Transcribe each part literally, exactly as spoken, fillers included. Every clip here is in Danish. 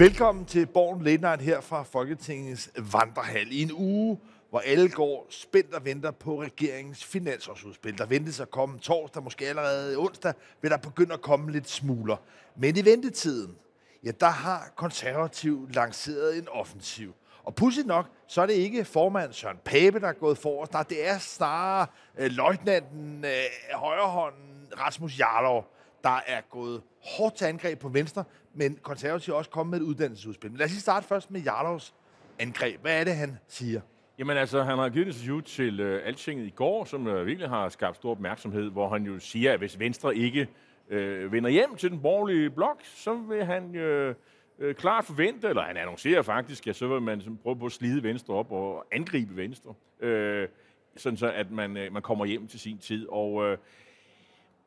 Velkommen til Borgen Late Night her fra Folketingets vandrehal. I en uge, hvor alle går spændt og venter på regeringens finansårsudspil, der ventes at komme torsdag, måske allerede onsdag, vil der begynde at komme lidt smugler. Men i ventetiden, ja, der har Konservativ lanceret en offensiv. Og pudsigt nok, så er det ikke formand Søren Pape, der er gået forrest. Nej, det er snarere øh, løjtnanten, øh, højrehånden Rasmus Jarlov, der er gået hårdt til angreb på Venstre, men Konservative er også kommet med et uddannelsesudspil. Men lad os lige starte først med Jarlovs angreb. Hvad er det, han siger? Jamen altså, han har givet et interview til øh, Altinget i går, som øh, virkelig har skabt stor opmærksomhed, hvor han jo siger, at hvis Venstre ikke øh, vender hjem til den borgerlige blok, så vil han øh, øh, klart forvente, eller han annoncerer faktisk, at så vil man prøve på at slide Venstre op og angribe Venstre, øh, sådan så at man, øh, man kommer hjem til sin tid. Og øh,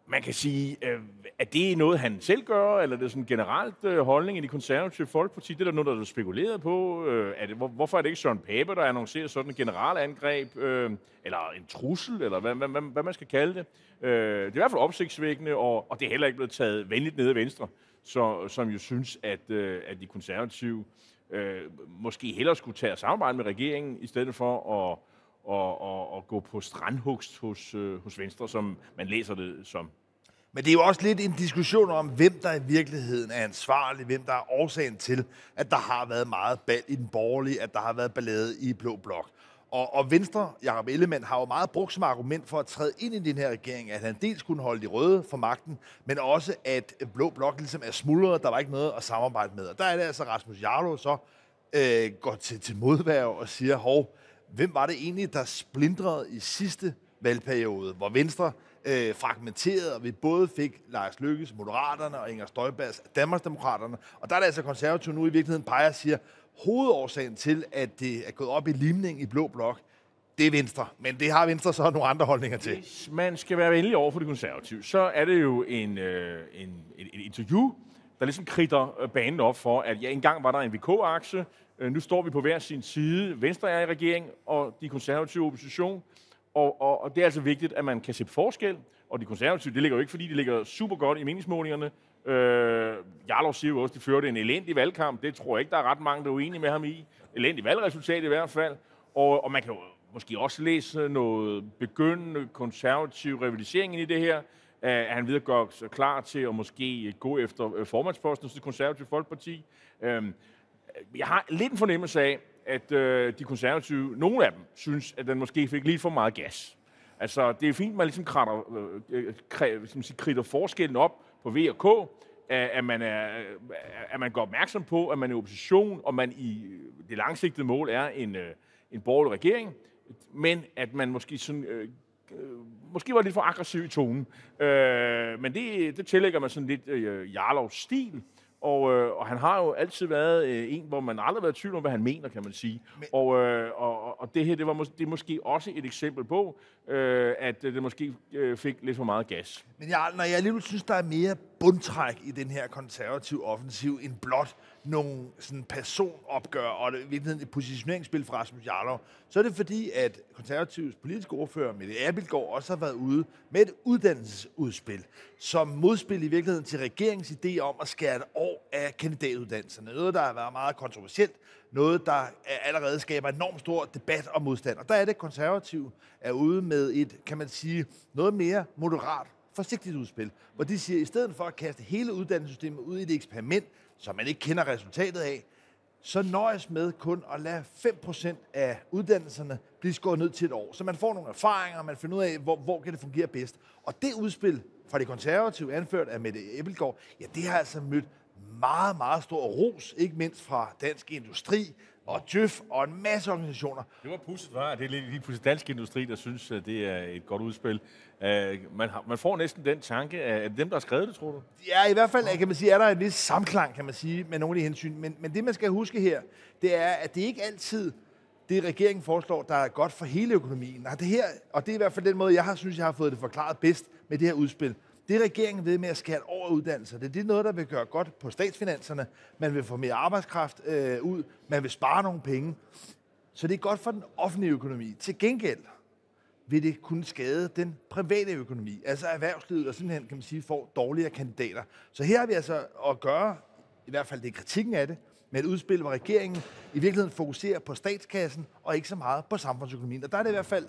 man kan sige, øh, at det er noget, han selv gør, eller det er sådan en generelt øh, holdning i det konservative Folkeparti. Det er der noget, der er spekuleret på. Øh, er det, hvor, hvorfor er det ikke Søren Pape, der annoncerer sådan et generelt angreb, øh, eller en trussel, eller hvad, hvad, hvad, hvad man skal kalde det? Øh, det er i hvert fald opsigtsvækkende, og, og det er heller ikke blevet taget venligt nede af Venstre, så, som jo synes, at, øh, at de konservative øh, måske hellere skulle tage samarbejde med regeringen, i stedet for at Og, og, og gå på strandhugst hos, øh, hos Venstre, som man læser det som. Men det er jo også lidt en diskussion om, hvem der i virkeligheden er ansvarlig, hvem der er årsagen til, at der har været meget ball i den borgerlige, at der har været ballade i Blå Blok. Og, og Venstre, Jakob Ellemann, har jo meget brugt som argument for at træde ind i den her regering, at han dels kunne holde de røde for magten, men også at Blå Blok ligesom er smuldret, der var ikke noget at samarbejde med. Og der er det altså Rasmus Jarlov så øh, går til, til modværge og siger, hov, hvem var det egentlig, der splindrede i sidste valgperiode, hvor Venstre øh, fragmenterede, og vi både fik Lars Løkkes Moderaterne og Inger Støjbergs Danmarksdemokraterne. Og der er det altså konservative nu i virkeligheden peger og siger, hovedårsagen til, at det er gået op i limning i Blå Blok, det er Venstre. Men det har Venstre så nogle andre holdninger til. Hvis man skal være venlig over for de konservative, så er det jo en, øh, en, en, en interview, der ligesom kridter banen op for, at ja, engang var der en V K-akse, nu står vi på hver sin side. Venstre er i regering, og de konservative opposition. Og, og, og det er altså vigtigt, at man kan se forskel. Og de konservative, det ligger jo ikke, fordi de ligger super godt i meningsmålingerne. Øh, Jarlov siger jo også, at de førte en elendig valgkamp. Det tror jeg ikke, der er ret mange, der er uenige med ham i. Elendig valgresultat i hvert fald. Og, og man kan jo måske også læse noget begyndende konservativ rivalisering i det her. At han videregår så klar til at måske gå efter formandsposten hos det konservative Folkeparti. Øh, Jeg har lidt en fornemmelse af, at øh, de konservative, nogle af dem, synes, at den måske fik lige for meget gas. Altså, det er fint, at man ligesom kratter, øh, kræ, kritter forskellen op på V og K, at man, er, at man går opmærksom på, at man er i opposition, og man i det langsigtede mål er en, øh, en borgerlig regering, men at man måske sådan... Øh, måske var lidt for aggressiv i tonen. Øh, men det, det tillægger man sådan lidt øh, Jarlovs stil. Og, øh, og han har jo altid været øh, en, hvor man aldrig har været i tvivl om, hvad han mener, kan man sige. Men... Og, øh, og, og det her, det var mås- det er måske også et eksempel på, øh, at det måske øh, fik lidt for meget gas. Men jeg, når jeg alligevel synes, der er mere bundtræk i den her konservative offensiv, end blot nogle sådan, personopgør og et positioneringsspil fra Rasmus Jarlov, så er det fordi, at konservatives politiske ordfører Mette Abildgaard også har været ude med et uddannelsesudspil, som modspil i virkeligheden til regeringens idé om at skære et år af kandidatuddannelserne. Noget, der har været meget kontroversielt, noget, der allerede skaber enormt stor debat og modstand. Og der er det, konservative er ude med et, kan man sige, noget mere moderat, forsigtigt udspil, hvor de siger, at i stedet for at kaste hele uddannelsessystemet ud i et eksperiment, som man ikke kender resultatet af, så nøjes med kun at lade fem procent af uddannelserne blive skåret ned til et år. Så man får nogle erfaringer, og man finder ud af, hvor, hvor kan det fungere bedst. Og det udspil fra de konservative, anført af Mette Abildgaard, ja, det har altså mødt meget, meget stor ros, ikke mindst fra Dansk Industri og Djøf og en masse organisationer. Det var pudset, var det er lige pludselig Dansk Industri, der synes, at det er et godt udspil. Uh, man, har, man får næsten den tanke, at dem, der har skrevet det, tror du? Ja, i hvert fald kan man sige, er der en lille samklang, kan man sige, med nogle af de hensyn. Men, men det, man skal huske her, det er, at det ikke altid det, regeringen foreslår, der er godt for hele økonomien. Og det, her, og det er i hvert fald den måde, jeg har synes, jeg har fået det forklaret bedst med det her udspil. Det regeringen ved med at skære over uddannelser, det er noget, der vil gøre godt på statsfinanserne. Man vil få mere arbejdskraft øh, ud, man vil spare nogle penge. Så det er godt for den offentlige økonomi. Til gengæld vil det kunne skade den private økonomi, altså erhvervslivet, og simpelthen kan man sige, får dårligere kandidater. Så her har vi altså at gøre, i hvert fald det er kritikken af det, med et udspil, hvor regeringen i virkeligheden fokuserer på statskassen og ikke så meget på samfundsøkonomien. Og der er det i hvert fald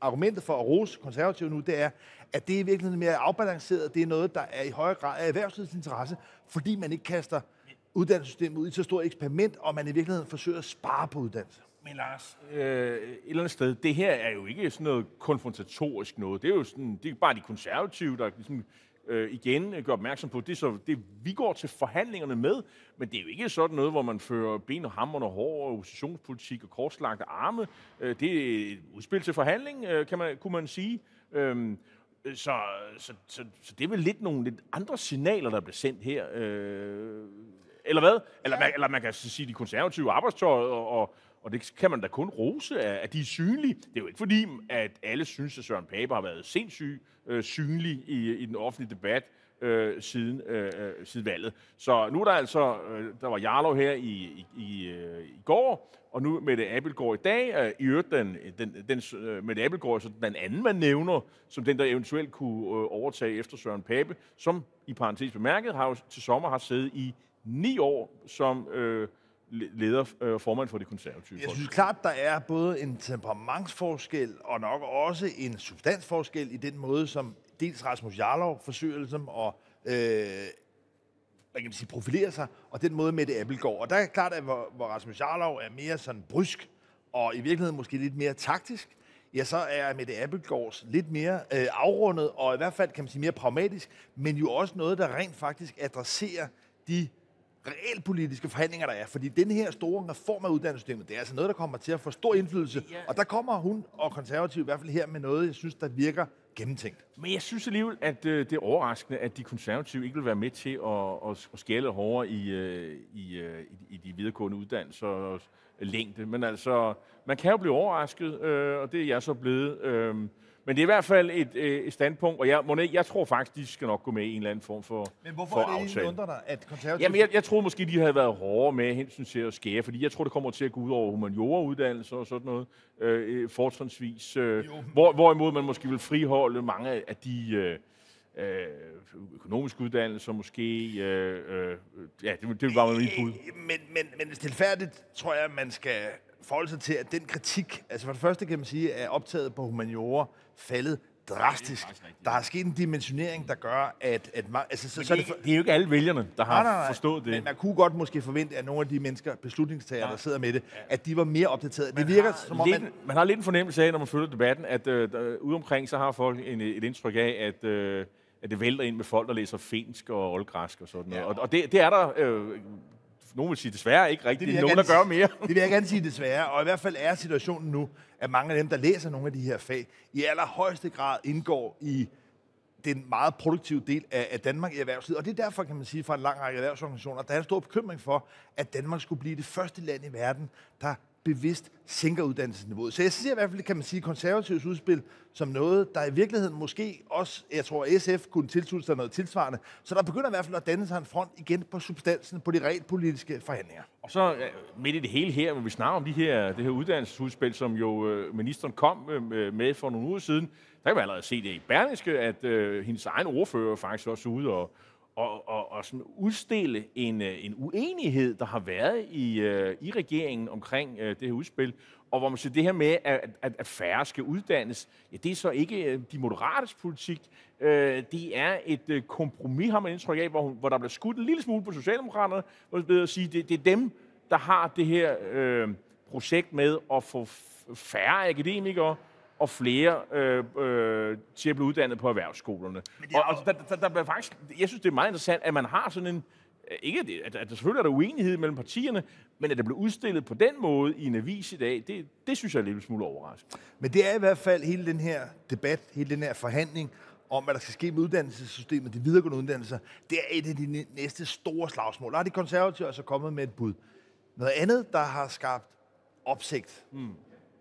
argumentet for at rose konservative nu, det er, at det er i virkeligheden mere afbalanceret. Det er noget, der er i højere grad af erhvervslivets interesse, fordi man ikke kaster uddannelsessystemet ud i så stort eksperiment, og man i virkeligheden forsøger at spare på uddannelse. Men Lars, øh, et eller andet sted, det her er jo ikke sådan noget konfrontatorisk noget. Det er jo sådan, det er bare de konservative, der ligesom, øh, igen gør opmærksom på, det er så det, vi går til forhandlingerne med, men det er jo ikke sådan noget, hvor man fører ben og hammer og hår og oppositionspolitik og korslagte arme. Øh, det er et udspil til forhandling, øh, kan man, kunne man sige. Øh, så, så, så, så det er vel lidt nogle lidt andre signaler, der bliver sendt her. Øh, eller hvad? Eller, ja. man, eller man kan sige de konservative arbejdstøjet og, og Og det kan man da kun rose, at de er synlige. Det er jo ikke fordi, at alle synes, at Søren Pape har været sindssygt øh, synlig i, i den offentlige debat øh, siden, øh, siden valget. Så nu er der altså, øh, der var Jarlov her i, i, øh, i går, og nu Mette Abildgaard i dag. Øh, I øvrigt, den, den, den, øh, Mette Abildgaard så den anden, man nævner, som den, der eventuelt kunne øh, overtage efter Søren Pape, som i parentes bemærket har, til sommer har siddet i ni år som... Øh, leder og formand for de konservative. Jeg synes klart, der er både en temperamentsforskel og nok også en substansforskel i den måde, som dels Rasmus Jarlov forsøger ligesom at øh, sige, profilere sig, og den måde Mette Abildgaard. Og der er klart, at hvor, hvor Rasmus Jarlov er mere sådan brysk og i virkeligheden måske lidt mere taktisk, ja, så er Mette Abildgaards lidt mere øh, afrundet og i hvert fald kan man sige mere pragmatisk, men jo også noget, der rent faktisk adresserer de reelt politiske forhandlinger, der er. Fordi den her store reform af uddannelsessystemet, det er altså noget, der kommer til at få stor indflydelse. Ja. Og der kommer hun og konservative i hvert fald her med noget, jeg synes, der virker gennemtænkt. Men jeg synes alligevel, at øh, det er overraskende, at de konservative ikke vil være med til at, at, at skæle hårdere i, øh, i, øh, i de videregående uddannelser længde. Men altså, man kan jo blive overrasket, øh, og det er jeg så blevet. Øh, Men det er i hvert fald et, et standpunkt, og jeg, Monet, jeg tror faktisk, de skal nok gå med i en eller anden form for aftale. Men hvorfor er det egentlig undrer dig, at konservative... Jamen, jeg, jeg tror måske, de havde været hårdere med hensyn til at skære, fordi jeg tror, det kommer til at gå ud over humanioruddannelser og sådan noget, øh, fortrinsvis. Øh, hvor, hvorimod man måske vil friholde mange af de... Øh, Øh, økonomisk uddannelse måske, øh, øh, ja, det, det var jo mit bud. Men, men, men stilfærdigt tror jeg, man skal forholde sig til, at den kritik, altså for det første kan man sige, er optaget på humaniora faldet drastisk. Ja, der er sket en dimensionering, der gør, at... at man, altså, så, det, så er det, for... det er jo ikke alle vælgerne, der har nej, nej, nej, forstået det. Men man kunne godt måske forvente, at nogle af de mennesker, beslutningstagere, ja. der sidder med det, at de var mere opdateret. Man, det virker, som om lidt, man... man har lidt en fornemmelse af, når man følger debatten, at øh, der, ude omkring, så har folk en, et indtryk af, at... Øh, at det vælter ind med folk, der læser finsk og oldgræsk og sådan noget. Ja. Og det, det er der, øh, nogen vil sige desværre, ikke rigtigt. Det er nogen, der gør mere. Det vil jeg gerne sige desværre. Og i hvert fald er situationen nu, at mange af dem, der læser nogle af de her fag, i allerhøjeste grad indgår i den meget produktive del af, af Danmark i erhvervslivet. Og det er derfor, kan man sige, fra en lang række erhvervsorganisationer, der er en stor bekymring for, at Danmark skulle blive det første land i verden, der bevidst sænker uddannelsesniveauet. Så jeg siger i hvert fald, kan man sige, konservativs udspil som noget, der i virkeligheden måske også, jeg tror, S F kunne tilslutte sig noget tilsvarende. Så der begynder i hvert fald at danne sig en front igen på substansen, på de rent politiske forhandlinger. Og så midt i det hele her, hvor vi snakker om de her, det her uddannelsesudspil, som jo ministeren kom med for nogle uger siden, der kan man allerede se det i Berlingske, at øh, hendes egen ordfører faktisk også ude og og, og, og sådan udstille en, en uenighed, der har været i, øh, i regeringen omkring øh, det her udspil, og hvor man siger, det her med, at, at, at færre skal uddannes, ja, det er så ikke øh, de moderates politik, øh, det er et øh, kompromis, har man indtryk af, hvor, hvor der bliver skudt en lille smule på Socialdemokraterne, hvor det bliver at sige, det, det er dem, der har det her øh, projekt med at få færre akademikere, og flere øh, øh, til at blive uddannet på erhvervsskolerne. Er, og, og der, der, der bliver faktisk, jeg synes, det er meget interessant, at man har sådan en, ikke at, at, at der selvfølgelig er der uenighed mellem partierne, men at det bliver udstillet på den måde i en avis i dag, det, det synes jeg er lidt smule overraskende. Men det er i hvert fald hele den her debat, hele den her forhandling om, hvad der skal ske med uddannelsessystemet, de videregående uddannelser, det er et af de næste store slagsmål. Der er de konservative altså kommet med et bud. Noget andet, der har skabt opsigt, mm.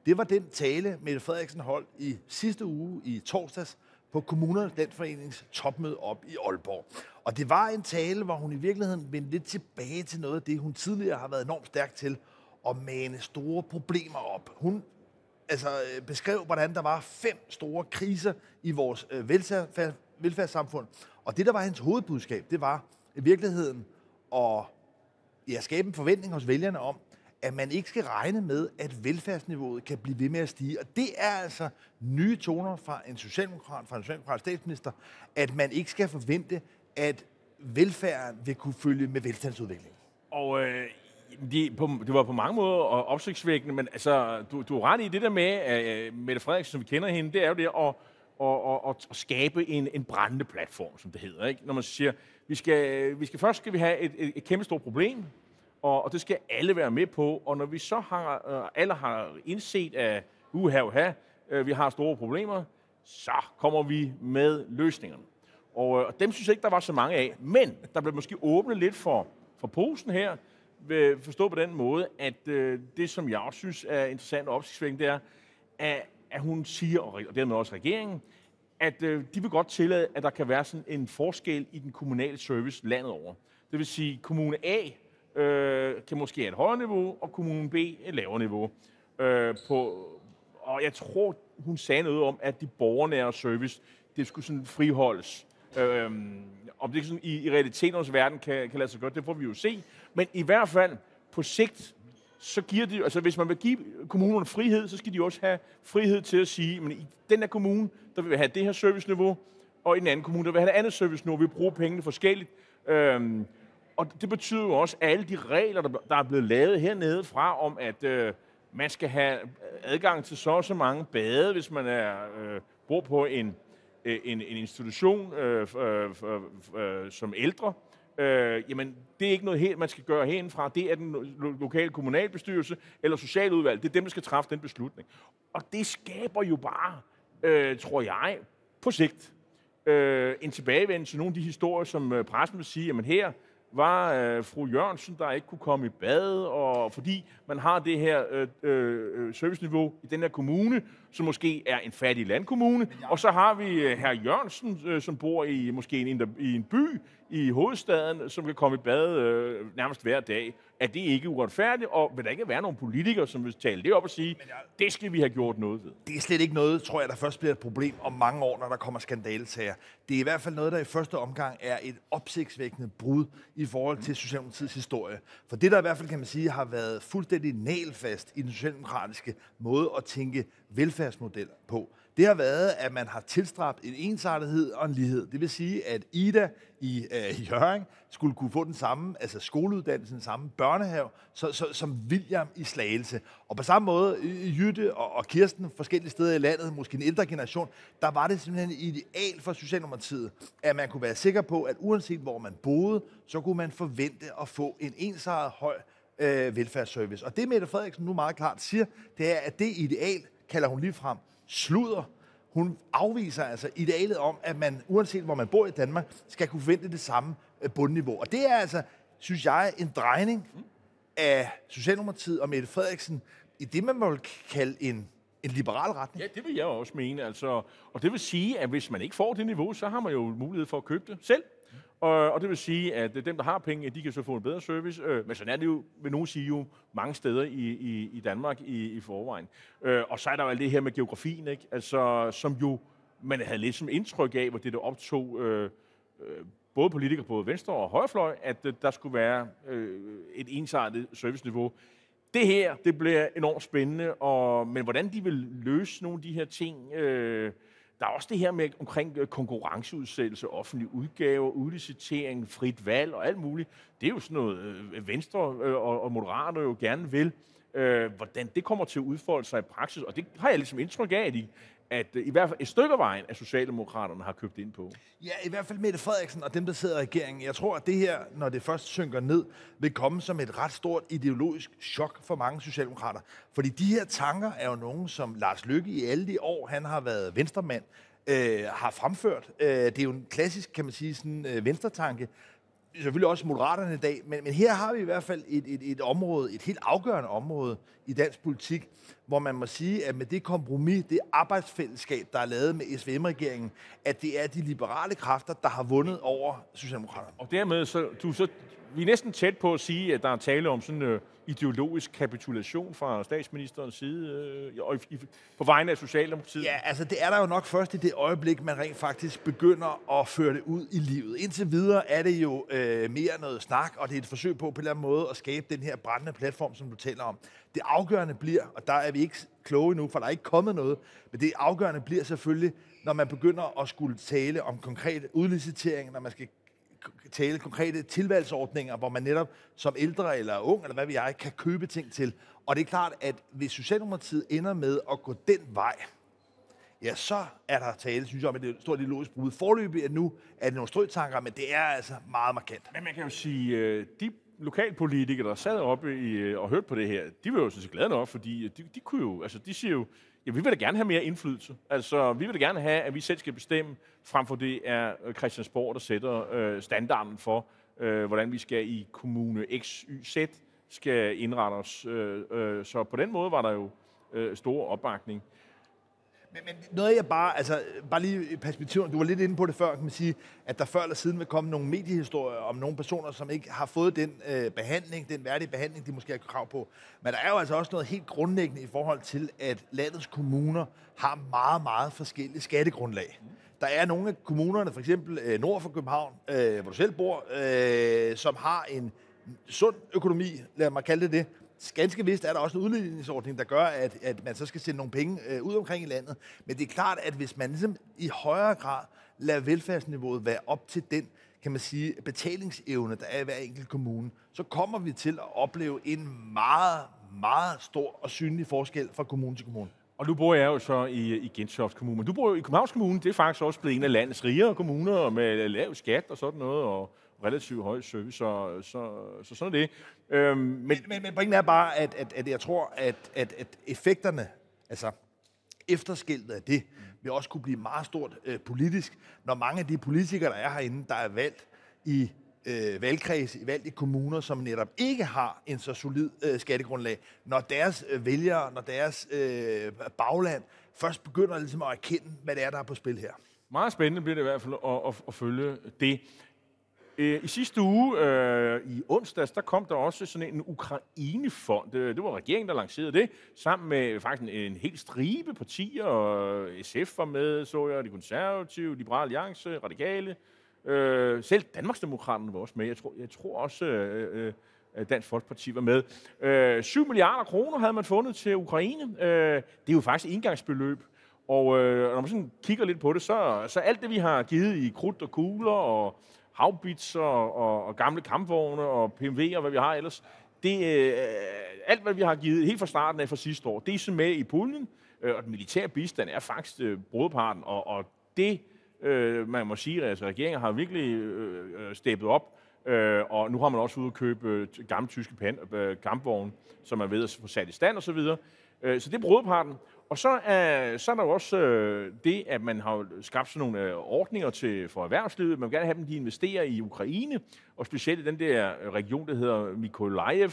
det var den tale, Mette Frederiksen holdt i sidste uge i torsdags på Kommunernes Landsforenings topmøde op i Aalborg. Og det var en tale, hvor hun i virkeligheden vendte lidt tilbage til noget af det, hun tidligere har været enormt stærk til, at mane store problemer op. Hun altså, beskrev, hvordan der var fem store kriser i vores velfærd, velfærdssamfund. Og det, der var hendes hovedbudskab, det var i virkeligheden at ja, skabe en forventning hos vælgerne om, at man ikke skal regne med, at velfærdsniveauet kan blive ved med at stige. Og det er altså nye toner fra en socialdemokrat, fra en socialdemokratisk statsminister, at man ikke skal forvente, at velfærden vil kunne følge med velstandsudviklingen. Og øh, det, på, det var på mange måder opsigtsvækkende, men altså, du, du er ret i det der med, øh, Mette Frederiksen, som vi kender hende, det er jo det at, at, at, at skabe en, en brændende platform, som det hedder. Ikke? Når man siger, vi skal, vi skal først skal vi have et, et, et kæmpe stort problem, og det skal alle være med på, og når vi så har, alle har indset, at uha, uha, vi har store problemer, så kommer vi med løsningerne. Og, og dem synes jeg ikke, der var så mange af, men der blev måske åbnet lidt for, for posen her, forstå på den måde, at det, som jeg også synes er interessant og opsigtsvækkende, det er, at, at hun siger, og dermed også regeringen, at de vil godt tillade, at der kan være sådan en forskel i den kommunale service landet over. Det vil sige, kommune A Øh, kan måske have et højere niveau, og kommunen B et lavere niveau. Øh, på, og jeg tror, hun sagde noget om, at de borgernære service, det skulle sådan friholdes. Øh, om det sådan i, i realiteternes verden kan, kan lade sig gøre, det får vi jo se. Men i hvert fald på sigt, så giver det, altså hvis man vil give kommunerne frihed, så skal de også have frihed til at sige, men i den her kommune, der vil have det her serviceniveau, og i den anden kommune, der vil have et andet serviceniveau, vi bruger pengene forskelligt. Øh, Og det betyder jo også, at alle de regler, der er blevet lavet hernede fra, om at øh, man skal have adgang til så og så mange bade, hvis man er, øh, bor på en, øh, en, en institution øh, øh, øh, som ældre, øh, jamen det er ikke noget helt, man skal gøre herindefra. Det er den lo- lokale kommunalbestyrelse eller socialudvalg. Det er dem, der skal træffe den beslutning. Og det skaber jo bare, øh, tror jeg, på sigt øh, en tilbagevendelse til nogle af de historier, som øh, pressen vil sige, jamen her var øh, fru Jørgensen, der ikke kunne komme i bad, og fordi man har det her øh, øh, serviceniveau i den her kommune, som måske er en fattig landkommune, og så har vi øh, herr Jørgensen, øh, som bor i måske en, i en by i hovedstaden, som kan komme i bad øh, nærmest hver dag. Er det ikke uretfærdigt, og vil der ikke være nogen politikere, som vil tale det op og sige, jeg, det skal vi have gjort noget ved? Det er slet ikke noget, tror jeg, der først bliver et problem om mange år, når der kommer skandalesager. Det er i hvert fald noget, der i første omgang er et opsigtsvækkende brud i forhold til Socialdemokratiets historie. For det, der i hvert fald, kan man sige, har været fuldstændig nagelfast i den socialdemokratiske måde at tænke velfærdsmodel på, det har været, at man har tilstræbt en ensartethed og en lighed. Det vil sige, at Ida i øh, Høring skulle kunne få den samme altså skoleuddannelse, den samme børnehave, så, så, som William i Slagelse. Og på samme måde, Jytte og, og Kirsten forskellige steder i landet, måske en ældre generation, der var det simpelthen ideal for Socialdemokratiet, at man kunne være sikker på, at uanset hvor man boede, så kunne man forvente at få en ensartet høj øh, velfærdsservice. Og det, Mette Frederiksen nu meget klart siger, det er, at det ideal, kalder hun lige frem, sludder. Hun afviser altså idealet om, at man, uanset hvor man bor i Danmark, skal kunne forvente det samme bundniveau. Og det er altså, synes jeg, en drejning af Socialdemokratiet og Mette Frederiksen i det, man må kalde en, en liberal retning. Ja, det vil jeg også mene. Altså. Og det vil sige, at hvis man ikke får det niveau, så har man jo mulighed for at købe det selv. Og, og det vil sige, at dem, der har penge, de kan så få en bedre service. Øh, men sådan er det jo, vil nogen sige, jo mange steder i, i, i Danmark i, i forvejen. Øh, og så er der jo alt det her med geografien, ikke? Altså, som jo man havde lidt som indtryk af, hvor det der optog øh, både politikere, både venstre og højrefløj, at øh, der skulle være øh, et ensartet serviceniveau. Det her, det bliver enormt spændende, og, men hvordan de vil løse nogle af de her ting... Øh, Der er også det her med omkring konkurrenceudsættelse, offentlig udgave, udlicitering, frit valg og alt muligt. Det er jo sådan noget, Venstre og Moderater jo gerne vil. Hvordan det kommer til at udfolde sig i praksis, og det har jeg ligesom indtryk af, at i, at i hvert fald et stykke af vejen, at Socialdemokraterne har købt ind på. Ja, i hvert fald Mette Frederiksen og dem, der sidder i regeringen. Jeg tror, at det her, når det først synker ned, vil komme som et ret stort ideologisk chok for mange socialdemokrater. Fordi de her tanker er jo nogen, som Lars Løkke i alle de år, han har været venstremand, øh, har fremført. Øh, det er jo en klassisk, kan man sige, sådan øh, venstretanke. Selvfølgelig også Moderaterne i dag, men, men her har vi i hvert fald et, et, et område, et helt afgørende område i dansk politik, hvor man må sige, at med det kompromis, det arbejdsfællesskab, der er lavet med S V M-regeringen, at det er de liberale kræfter, der har vundet over Socialdemokraterne. Og dermed, så, du, så, vi er næsten tæt på at sige, at der er tale om sådan en øh, ideologisk kapitulation fra statsministerens side, øh, i, på vegne af Socialdemokratiet. Ja, altså det er der jo nok først i det øjeblik, man rent faktisk begynder at føre det ud i livet. Indtil videre er det jo øh, mere noget snak, og det er et forsøg på på en eller anden måde at skabe den her brændende platform, som du taler om. Det afgørende bliver, og der er vi ikke kloge endnu, for der er ikke kommet noget, men det afgørende bliver selvfølgelig, når man begynder at skulle tale om konkrete udliciteringer, når man skal tale konkrete tilvalgsordninger, hvor man netop som ældre eller ung, eller hvad ved jeg, kan købe ting til. Og det er klart, at hvis Socialdemokratiet ender med at gå den vej, ja, så er der tale, synes jeg, om et stort ideologisk brud. Forløbig er nu, er det nogle strøtanker, men det er altså meget markant. Men man kan jo sige, de lokalpolitikere, der sad oppe i, og hørte på det her, de var jo så glade nok, fordi de, de kunne jo, altså de siger jo, ja, vi vil da gerne have mere indflydelse. Altså, vi vil da gerne have, at vi selv skal bestemme, frem for det er Christiansborg, der sætter øh, standarden for, øh, hvordan vi skal i kommune X Y Z skal indrette os. Øh, øh, så på den måde var der jo øh, stor opbakning. Men, men noget jeg bare, altså bare lige i perspektiven, du var lidt inde på det før, kan man sige, at der før eller siden vil komme nogle mediehistorier om nogle personer, som ikke har fået den øh, behandling, den værdige behandling, de måske har krav på. Men der er jo altså også noget helt grundlæggende i forhold til, at landets kommuner har meget, meget forskellige skattegrundlag. Der er nogle af kommunerne, for eksempel øh, nord for København, øh, hvor du selv bor, øh, som har en sund økonomi, lad mig kalde det det. Ganske vist er der også en udligningsordning, der gør, at, at man så skal sende nogle penge øh, ud omkring i landet. Men det er klart, at hvis man ligesom i højere grad lader velfærdsniveauet være op til den, kan man sige, betalingsevne, der er i hver enkelt kommune, så kommer vi til at opleve en meget, meget stor og synlig forskel fra kommune til kommune. Og nu bor jeg jo så i, i Gentofte Kommune, men du bor jo i Københavns Kommune. Det er faktisk også blevet en af landets rigere kommuner med lav skat og sådan noget, og relativt høj service, så, så, så sådan er det. Øhm, men, men, men pointen er bare, at, at, at jeg tror, at, at, at effekterne, altså efterskældet af det, vil også kunne blive meget stort øh, politisk, når mange af de politikere, der er herinde, der er valgt i øh, valgkreds, valgt i kommuner, som netop ikke har en så solid øh, skattegrundlag, når deres øh, vælgere, når deres øh, bagland først begynder ligesom at erkende, hvad det er, der er på spil her. Meget spændende bliver det i hvert fald at, at, at følge det. I sidste uge, øh, i onsdags, der kom der også sådan en Ukrainefond. Det var regeringen, der lancerede det, sammen med faktisk en, en hel stribe partier. Og S F var med, så jeg, de konservative, Liberal Alliance, Radikale. Øh, selv Danmarksdemokraterne var også med. Jeg tror, jeg tror også, øh, øh, Dansk Folkeparti var med. Øh, syv milliarder kroner havde man fundet til Ukraine. Øh, det er jo faktisk et engangsbeløb. Og øh, når man sådan kigger lidt på det, så, så alt det, vi har givet i krudt og kugler og havbits og, og, og gamle kampvogne og P M V'er, hvad vi har ellers. Det, øh, alt, hvad vi har givet helt fra starten af fra sidste år, det er sådan med i puljen, øh, og den militære bistand er faktisk øh, broderparten, og, og det, øh, man må sige, at altså, regeringen har virkelig øh, steppet op, øh, og nu har man også ude at købe øh, gamle tyske pan- øh, kampvogne, som man ved at få sat i stand osv. Så, øh, så det er broderparten. Og så er, så er der jo også øh, det, at man har skabt sådan nogle øh, ordninger til, for erhvervslivet. Man vil gerne have dem, de investerer i Ukraine, og specielt i den der region, der hedder Mykolaiv,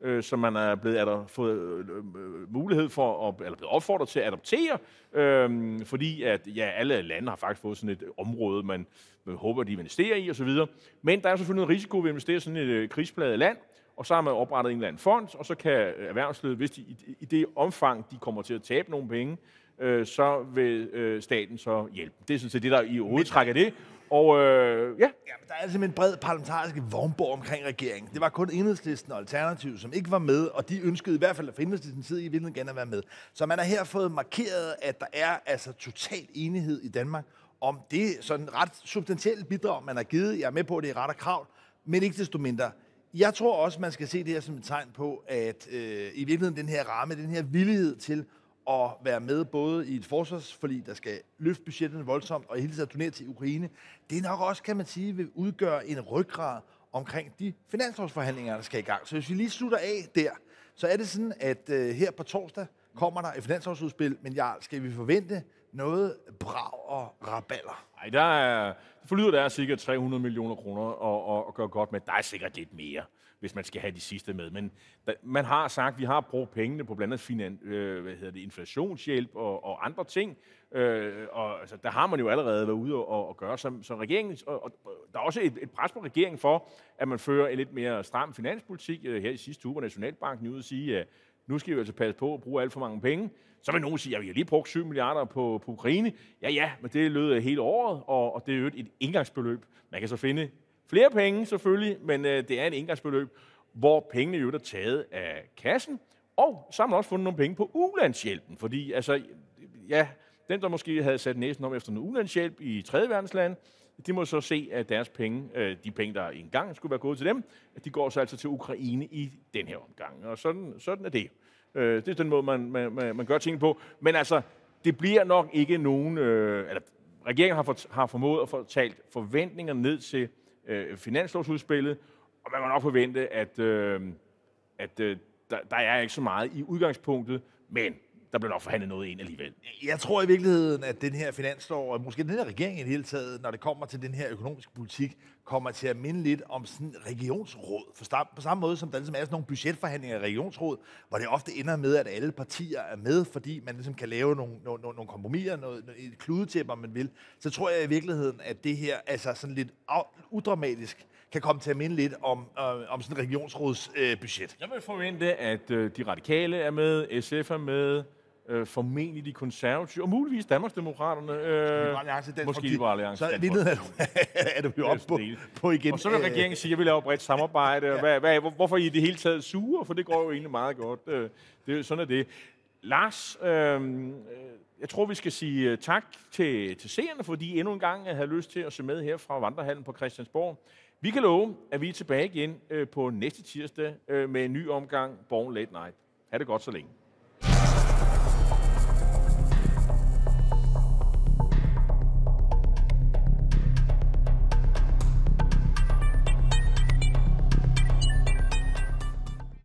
øh, som man er blevet, er der fået øh, mulighed for, at, eller blevet opfordret til at adoptere, øh, fordi at, ja, alle lande har faktisk fået sådan et område, man øh, håber, de investerer i osv. Men der er selvfølgelig en risiko ved at investere i sådan et øh, krigsplaget land, og så har man oprettet en eller anden fond, og så kan erhvervslivet, hvis de, i det omfang, de kommer til at tabe nogle penge, øh, så vil øh, staten så hjælpe. Det er sådan set det, der i hovedtræk er det. Og øh, ja. ja men der er simpelthen en bred parlamentarisk vognborg omkring regeringen. Det var kun Enhedslisten og Alternativet, som ikke var med, og de ønskede i hvert fald, at for Enhedslistens side, i virkeligheden gerne at være med. Så man har her fået markeret, at der er altså total enighed i Danmark om det sådan ret substantielle bidrag, man har givet. Jeg er med på, at det er ret og krav, men ikke desto mindre. Jeg tror også, man skal se det her som et tegn på, at øh, i virkeligheden den her ramme, den her villighed til at være med både i et forsvarsforlig, der skal løfte budgetterne voldsomt og hele tiden turnere til Ukraine, det nok også, kan man sige, vil udgøre en ryggrad omkring de finanslovsforhandlinger, der skal i gang. Så hvis vi lige slutter af der, så er det sådan, at øh, her på torsdag kommer der et finanslovsudspil, men ja, skal vi forvente noget brav og rabalder? Nej, der er, forlyder der er cirka tre hundrede millioner kroner at, at, at gøre godt med. Der er sikkert lidt mere. hvis man skal have de sidste med. Men da, man har sagt, at vi har brugt pengene på blandt andet finan, øh, hvad hedder det, inflationshjælp og, og andre ting. Øh, og altså, der har man jo allerede været ude og, og gøre som, som regeringen. Og, og, der er også et, et pres på regeringen for, at man fører en lidt mere stram finanspolitik. Her i sidste uge var Nationalbanken ude at sige, at nu skal vi altså passe på at bruge alt for mange penge. Så vil nogen sige, at vi har lige brugt syv milliarder på, på Ukraine. Ja, ja, men det lød hele året, og, og det er jo et engangsbeløb. Man kan så finde flere penge selvfølgelig, men øh, det er et engangsbeløb, hvor pengene jo er taget af kassen, og så har man også fundet nogle penge på ulandshjælpen, fordi altså, ja, den der måske havde sat næsen om efter noget ulandshjælp i tredje verdenslande, de må så se, at deres penge, øh, de penge, der engang skulle være gået til dem, at de går så altså til Ukraine i den her omgang, og sådan, sådan er det. Øh, det er den måde, man, man, man, man gør ting på, men altså, det bliver nok ikke nogen, øh, eller regeringen har, for, har formået at få talt forventninger ned til finanslovsudspillet, og man må nok forvente, at, øh, at øh, der, der er ikke så meget i udgangspunktet, men der bliver nok forhandlet noget ind alligevel. Jeg tror i virkeligheden, at den her finanslov, og måske den her regering i det hele taget, når det kommer til den her økonomiske politik, kommer til at minde lidt om sådan regionsråd. For på samme måde som der ligesom er sådan nogle budgetforhandlinger i regionsråd, hvor det ofte ender med, at alle partier er med, fordi man ligesom kan lave nogle, nogle, nogle kompromiser, noget, et kludetæppe, om man vil. Så tror jeg i virkeligheden, at det her altså sådan lidt udramatisk kan komme til at minde lidt om, øh, om sådan et regionsrådsbudget. Øh, Jeg vil forvente, at øh, de radikale er med, S F er med, Øh, formentlig de konservative, og muligvis Danmarksdemokraterne, øh, måske Liberal Alliance. Så er du jo oppe på, på igen. Og så vil regeringen sige, at jeg vil lave bredt samarbejde. Ja. Hvad, hvad, hvor, hvorfor I i det hele taget sure? For det går jo egentlig meget godt. Øh, det, sådan er det. Lars, øh, jeg tror, vi skal sige tak til, til seerne, fordi endnu en gang har lyst til at se med her fra Vandrehallen på Christiansborg. Vi kan love, at vi er tilbage igen øh, på næste tirsdag øh, med en ny omgang Borgen Late Night. Ha' det godt så længe.